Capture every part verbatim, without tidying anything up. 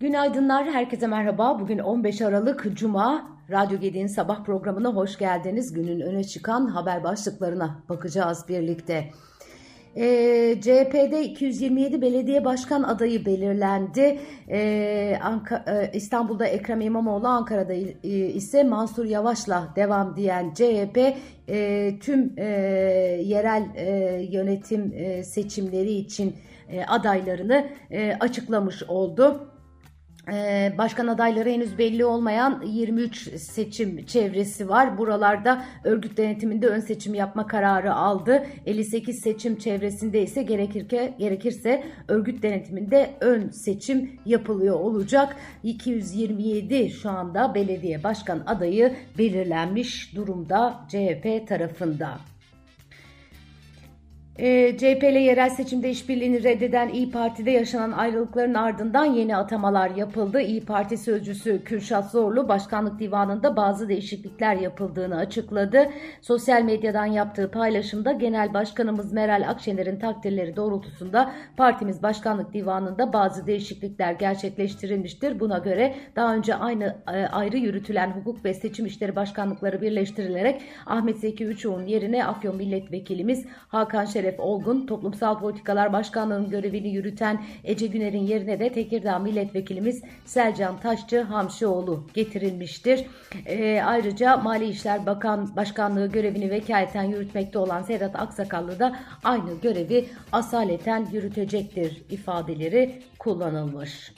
Günaydınlar, herkese merhaba. Bugün on beş Aralık Cuma. Radyo Gediğin Sabah programına hoş geldiniz. Günün öne çıkan haber başlıklarına bakacağız birlikte. E, C H P'de iki yüz yirmi yedi belediye başkan adayı belirlendi. E, Anka, e, İstanbul'da Ekrem İmamoğlu, Ankara'da e, ise Mansur Yavaş'la devam diyen C H P e, tüm e, yerel e, yönetim e, seçimleri için e, adaylarını e, açıklamış oldu. Başkan adayları henüz belli olmayan yirmi üç seçim çevresi var. Buralarda örgüt denetiminde ön seçim yapma kararı aldı. elli sekiz seçim çevresinde ise gerekirse, gerekirse örgüt denetiminde ön seçim yapılıyor olacak. iki yüz yirmi yedi şu anda belediye başkan adayı belirlenmiş durumda C H P tarafında. E, C H P ile yerel seçimde işbirliğini reddeden İYİ Parti'de yaşanan ayrılıkların ardından yeni atamalar yapıldı. İYİ Parti sözcüsü Kürşat Zorlu, başkanlık divanında bazı değişiklikler yapıldığını açıkladı. Sosyal medyadan yaptığı paylaşımda Genel Başkanımız Meral Akşener'in takdirleri doğrultusunda partimiz başkanlık divanında bazı değişiklikler gerçekleştirilmiştir. Buna göre daha önce aynı ayrı yürütülen hukuk ve seçim işleri başkanlıkları birleştirilerek Ahmet Zeki Üçuğun yerine Afyon Milletvekilimiz Hakan Şeref Olgun, Toplumsal Politikalar Başkanlığı'nın görevini yürüten Ece Güner'in yerine de Tekirdağ Milletvekilimiz Selcan Taşçı Hamşioğlu getirilmiştir. E, ayrıca Mali İşler Bakan Başkanlığı görevini vekaleten yürütmekte olan Sedat Aksakallı da aynı görevi asaleten yürütecektir ifadeleri kullanılmış.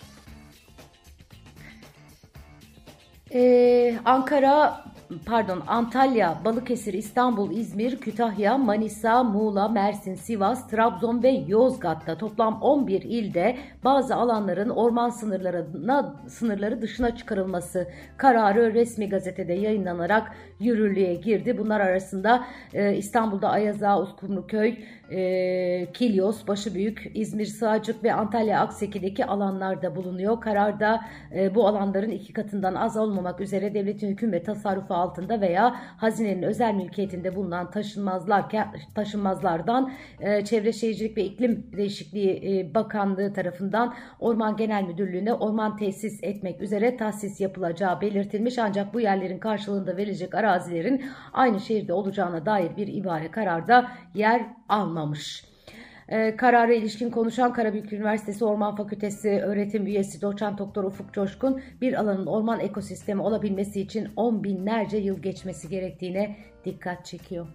E, Ankara... Pardon, Antalya, Balıkesir, İstanbul, İzmir, Kütahya, Manisa, Muğla, Mersin, Sivas, Trabzon ve Yozgat'ta toplam on bir ilde bazı alanların orman sınırlarına, sınırları dışına çıkarılması kararı resmi gazetede yayınlanarak yürürlüğe girdi. Bunlar arasında e, İstanbul'da Ayaza, Uskumruköy, e, Kilyos, Başıbüyük, İzmir, Sığacık ve Antalya Akseki'deki alanlarda bulunuyor. Kararda e, bu alanların iki katından az olmamak üzere devletin hüküm ve tasarrufu altında veya hazinenin özel mülkiyetinde bulunan taşınmazlar, taşınmazlardan e, Çevre Şehircilik ve İklim Değişikliği e, Bakanlığı tarafından Orman Genel Müdürlüğü'ne orman tesis etmek üzere tahsis yapılacağı belirtilmiş. Ancak bu yerlerin karşılığında verilecek arazilerin aynı şehirde olacağına dair bir ibare kararda yer almamış. E, karara ilişkin konuşan Karabük Üniversitesi Orman Fakültesi öğretim üyesi doçent doktor Ufuk Coşkun, bir alanın orman ekosistemi olabilmesi için on binlerce yıl geçmesi gerektiğine dikkat çekiyor.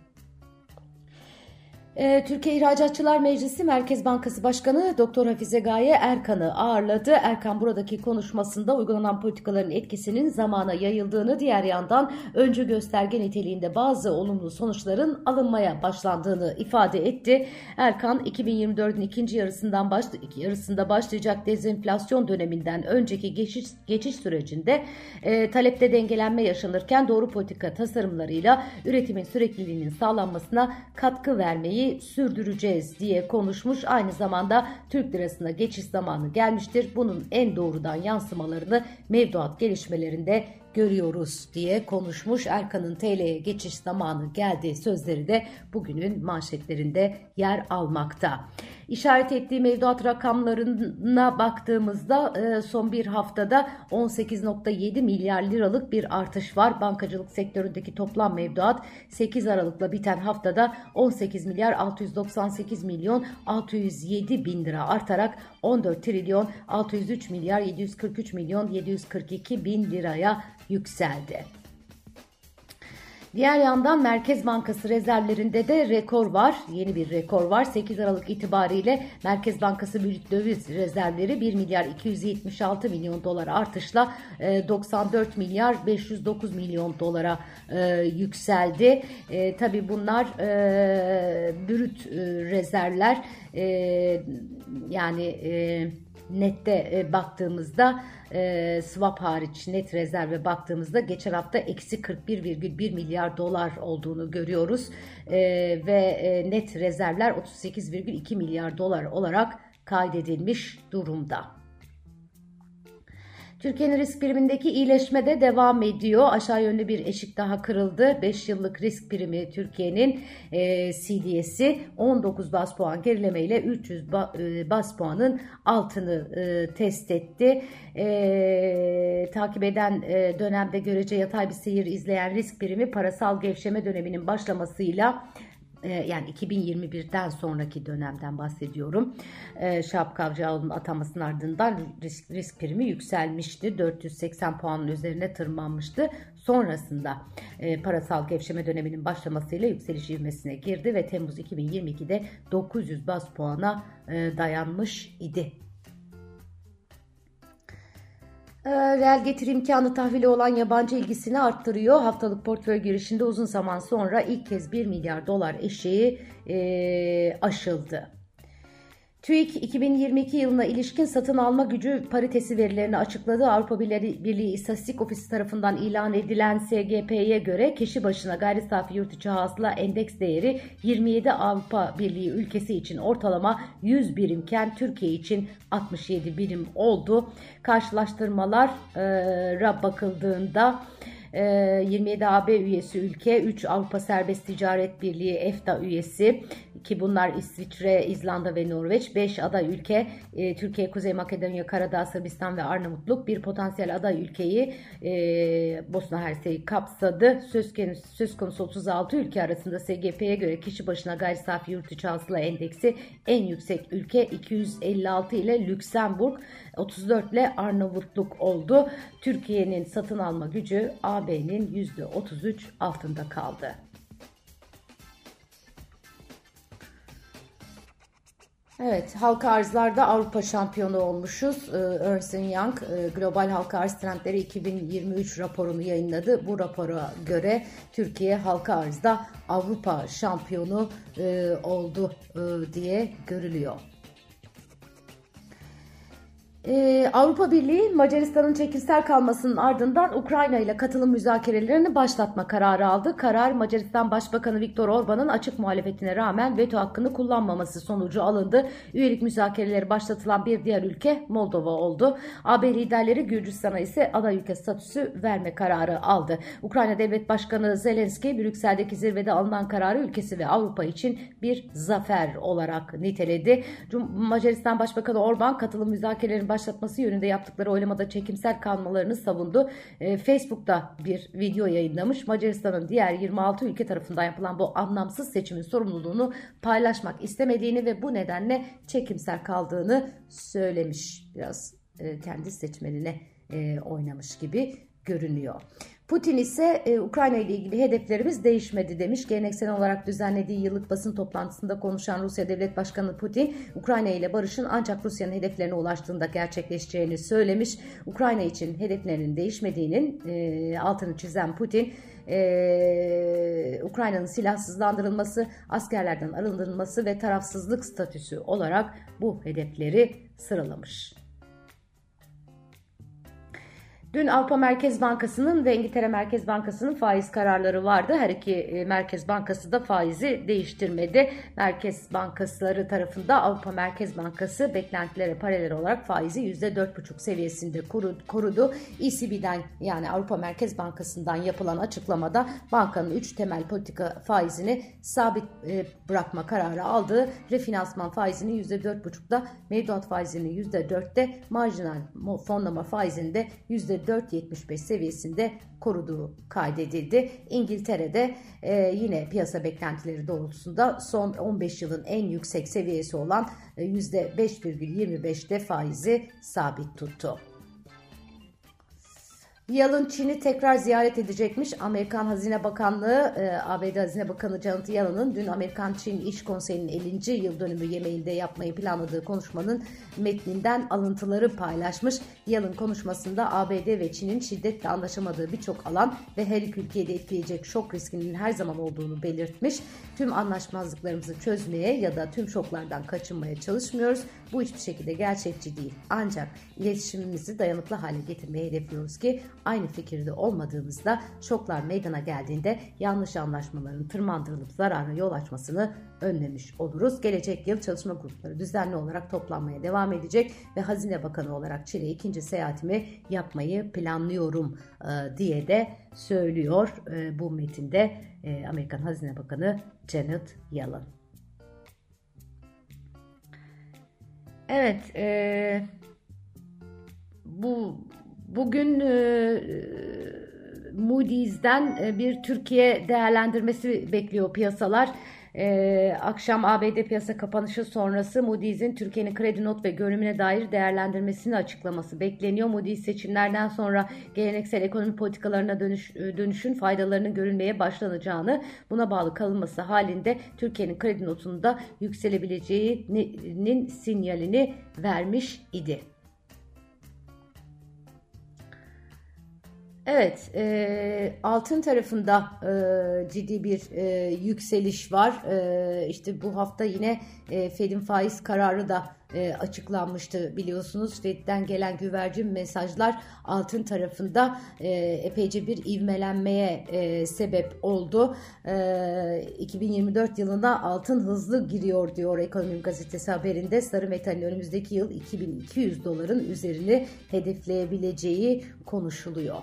Türkiye İhracatçılar Meclisi Merkez Bankası Başkanı doktor Hafize Gaye Erkan'ı ağırladı. Erkan buradaki konuşmasında uygulanan politikaların etkisinin zamana yayıldığını, diğer yandan öncü gösterge niteliğinde bazı olumlu sonuçların alınmaya başlandığını ifade etti. Erkan, iki bin yirmi dördün ikinci yarısından baş, yarısında başlayacak dezenflasyon döneminden önceki geçiş, geçiş sürecinde e, talepte dengelenme yaşanırken doğru politika tasarımlarıyla üretimin sürekliliğinin sağlanmasına katkı vermeyi sürdüreceğiz diye konuşmuş. Aynı zamanda Türk lirasına geçiş zamanı gelmiştir. Bunun en doğrudan yansımalarını mevduat gelişmelerinde görüyoruz diye konuşmuş. Erkan'ın T L'ye geçiş zamanı geldi sözleri de bugünün manşetlerinde yer almakta. İşaret ettiği mevduat rakamlarına baktığımızda son bir haftada on sekiz virgül yedi milyar liralık bir artış var. Bankacılık sektöründeki toplam mevduat sekiz Aralık'la biten haftada on sekiz milyar altı yüz doksan sekiz milyon altı yüz yedi bin lira artarak on dört trilyon altı yüz üç milyar yedi yüz kırk üç milyon yedi yüz kırk iki bin liraya yükseldi. Diğer yandan Merkez Bankası rezervlerinde de rekor var. Yeni bir rekor var. sekiz Aralık itibariyle Merkez Bankası brüt döviz rezervleri bir milyar iki yüz yetmiş altı milyon dolar artışla doksan dört milyar beş yüz dokuz milyon dolara yükseldi. E, tabii bunlar e, brüt rezervler, e, yani e, nette baktığımızda, swap hariç net rezerve baktığımızda geçen hafta eksi kırk bir virgül bir milyar dolar olduğunu görüyoruz ve net rezervler otuz sekiz virgül iki milyar dolar olarak kaydedilmiş durumda. Türkiye'nin risk primindeki iyileşme de devam ediyor. Aşağı yönlü bir eşik daha kırıldı. beş yıllık risk primi Türkiye'nin e, C D S'si on dokuz baz puan gerilemeyle üç yüz baz puanın altını e, test etti. E, takip eden e, dönemde görece yatay bir seyir izleyen risk primi parasal gevşeme döneminin başlamasıyla, yani iki bin yirmi birden sonraki dönemden bahsediyorum, Şahap Kavcıoğlu'nun atamasının ardından risk, risk primi yükselmişti. dört yüz seksen puanın üzerine tırmanmıştı. Sonrasında parasal gevşeme döneminin başlamasıyla yükseliş ivmesine girdi ve Temmuz iki bin yirmi ikide dokuz yüz baz puana dayanmış idi. Reel getiri imkanı tahvili olan yabancı ilgisini arttırıyor. Haftalık portföy girişinde uzun zaman sonra ilk kez bir milyar dolar eşiği e, aşıldı. TÜİK iki bin yirmi iki yılına ilişkin satın alma gücü paritesi verilerini açıkladı. Avrupa Birliği İstatistik Ofisi tarafından ilan edilen S G P'ye göre kişi başına gayri safi yurt içi hasıla endeks değeri yirmi yedi Avrupa Birliği ülkesi için ortalama yüz birimken Türkiye için altmış yedi birim oldu. Karşılaştırmalara bakıldığında yirmi yedi A B üyesi ülke, üç Avrupa Serbest Ticaret Birliği EFTA üyesi ki bunlar İsviçre, İzlanda ve Norveç, beş aday ülke Türkiye, Kuzey Makedonya, Karadağ, Sırbistan ve Arnavutluk, bir potansiyel aday ülkeyi e, Bosna Hersek'i kapsadı. Söz, söz konusu otuz altı ülke arasında S G P'ye göre kişi başına gayri safi yurt içi hasıla endeksi en yüksek ülke iki yüz elli altı ile Lüksemburg, otuz dört ile Arnavutluk oldu. Türkiye'nin satın alma gücü A B'nin yüzde otuz üç altında kaldı. Evet, halka arzlarda Avrupa şampiyonu olmuşuz. Ernst and Young Global Halka Arz Trendleri iki bin yirmi üç raporunu yayınladı. Bu rapora göre Türkiye halka arzda Avrupa şampiyonu oldu diye görülüyor. Ee, Avrupa Birliği Macaristan'ın çekimser kalmasının ardından Ukrayna ile katılım müzakerelerini başlatma kararı aldı. Karar Macaristan Başbakanı Viktor Orban'ın açık muhalefetine rağmen veto hakkını kullanmaması sonucu alındı. Üyelik müzakereleri başlatılan bir diğer ülke Moldova oldu. A B liderleri Gürcistan'a ise aday ülke statüsü verme kararı aldı. Ukrayna Devlet Başkanı Zelenski Brüksel'deki zirvede alınan kararı ülkesi ve Avrupa için bir zafer olarak niteledi. Cum- Macaristan Başbakanı Orban katılım müzakerelerini başlatması yönünde yaptıkları oylamada çekimser kalmalarını savundu. E, Facebook'ta bir video yayınlamış. Macaristan'ın diğer yirmi altı ülke tarafından yapılan bu anlamsız seçimin sorumluluğunu paylaşmak istemediğini ve bu nedenle çekimser kaldığını söylemiş. Biraz e, kendi seçmenine e, oynamış gibi görünüyor. Putin ise e, Ukrayna ile ilgili hedeflerimiz değişmedi demiş. Geleneksel olarak düzenlediği yıllık basın toplantısında konuşan Rusya Devlet Başkanı Putin, Ukrayna ile barışın ancak Rusya'nın hedeflerine ulaştığında gerçekleşeceğini söylemiş. Ukrayna için hedeflerinin değişmediğinin e, altını çizen Putin, Ee, Ukrayna'nın silahsızlandırılması, askerlerden arındırılması ve tarafsızlık statüsü olarak bu hedefleri sıralamış. Dün Avrupa Merkez Bankası'nın ve İngiltere Merkez Bankası'nın faiz kararları vardı. Her iki Merkez Bankası da faizi değiştirmedi. Merkez Bankasıları tarafında Avrupa Merkez Bankası beklentilere paralel olarak faizi yüzde dört virgül beş seviyesinde korudu. E C B'den yani Avrupa Merkez Bankası'ndan yapılan açıklamada bankanın üç temel politika faizini sabit bırakma kararı aldığı, refinansman faizini yüzde dört virgül beş'da, mevduat faizini yüzde dört'te, marjinal fonlama faizini de yüzde dört virgül yetmiş beş seviyesinde koruduğu kaydedildi. İngiltere'de e, yine piyasa beklentileri doğrultusunda son on beş yılın en yüksek seviyesi olan e, yüzde beş virgül yirmi beş'te faizi sabit tuttu. Yellen Çin'i tekrar ziyaret edecekmiş. Amerikan Hazine Bakanlığı, A B D Hazine Bakanı Janet Yellen'ın dün Amerikan-Çin İş Konseyi'nin ellinci yıl dönümü yemeğinde yapmayı planladığı konuşmanın metninden alıntıları paylaşmış. Yellen konuşmasında A B D ve Çin'in şiddetle anlaşamadığı birçok alan ve her iki ülkeyi de etkileyecek şok riskinin her zaman olduğunu belirtmiş. Tüm anlaşmazlıklarımızı çözmeye ya da tüm şoklardan kaçınmaya çalışmıyoruz. Bu hiçbir şekilde gerçekçi değil. Ancak iletişimimizi dayanıklı hale getirmeye hedefliyoruz ki aynı fikirde olmadığımızda, şoklar meydana geldiğinde yanlış anlaşmaların tırmandırılıp zarara yol açmasını önlemiş oluruz. Gelecek yıl çalışma grupları düzenli olarak toplanmaya devam edecek ve Hazine Bakanı olarak Çile'ye ikinci seyahatimi yapmayı planlıyorum e, diye de söylüyor e, bu metinde e, Amerikan Hazine Bakanı Janet Yellen. Evet, e, bu bugün e, Moody's'den e, bir Türkiye değerlendirmesi bekliyor piyasalar. Ee, akşam A B D piyasa kapanışı sonrası Moody's'in Türkiye'nin kredi not ve görünümüne dair değerlendirmesini açıklaması bekleniyor. Moody's seçimlerden sonra geleneksel ekonomi politikalarına dönüş, dönüşün faydalarının görülmeye başlanacağını, buna bağlı kalınması halinde Türkiye'nin kredi notunun da yükselebileceğinin sinyalini vermiş idi. Evet, e, altın tarafında e, ciddi bir e, yükseliş var. E, işte bu hafta yine e, Fed'in faiz kararı da e, açıklanmıştı biliyorsunuz. Fed'den gelen güvercin mesajlar altın tarafında e, epeyce bir ivmelenmeye e, sebep oldu. E, iki bin yirmi dört yılına altın hızlı giriyor diyor Ekonomi Gazetesi haberinde. Sarı metalin önümüzdeki yıl iki bin iki yüz doların üzerini hedefleyebileceği konuşuluyor.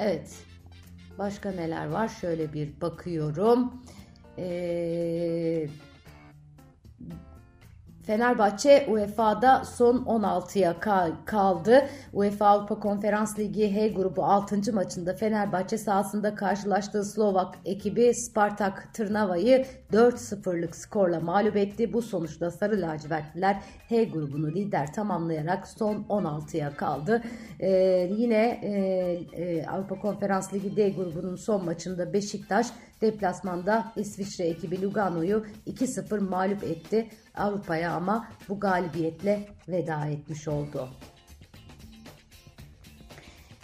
Evet, başka neler var? Şöyle bir bakıyorum. Ee, Fenerbahçe U E F A'da son on altıya kaldı. UEFA Avrupa Konferans Ligi H grubu altıncı maçında Fenerbahçe sahasında karşılaştığı Slovak ekibi Spartak Trnava'yı dört sıfırlık skorla mağlup etti. Bu sonuçta Sarı Lacivertliler H grubunu lider tamamlayarak son on altıya kaldı. Ee, yine e, e, Avrupa Konferans Ligi D grubunun son maçında Beşiktaş deplasmanda İsviçre ekibi Lugano'yu iki sıfır mağlup etti. Avrupa'ya ama bu galibiyetle veda etmiş oldu.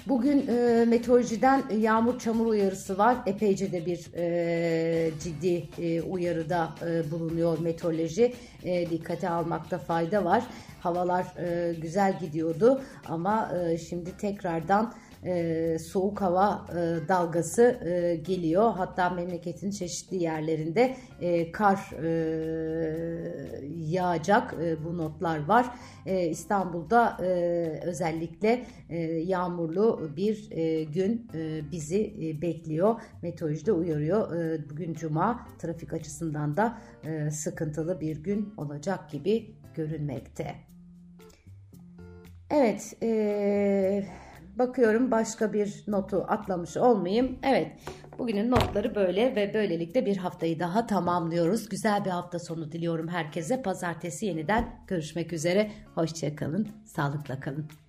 Bugün e, meteorolojiden yağmur çamur uyarısı var. Epeyce de bir e, ciddi e, uyarıda e, bulunuyor meteoroloji. E, dikkate almakta fayda var. Havalar e, güzel gidiyordu ama e, şimdi tekrardan E, soğuk hava e, dalgası e, geliyor. Hatta memleketin çeşitli yerlerinde e, kar e, yağacak e, bu notlar var. E, İstanbul'da e, özellikle e, yağmurlu bir e, gün e, bizi e, bekliyor. Meteoroloji de uyarıyor. E, bugün Cuma, trafik açısından da e, sıkıntılı bir gün olacak gibi görünmekte. Evet, e, bakıyorum başka bir notu atlamış olmayayım. Evet, bugünün notları böyle ve böylelikle bir haftayı daha tamamlıyoruz. Güzel bir hafta sonu diliyorum herkese. Pazartesi yeniden görüşmek üzere. Hoşça kalın, sağlıkla kalın.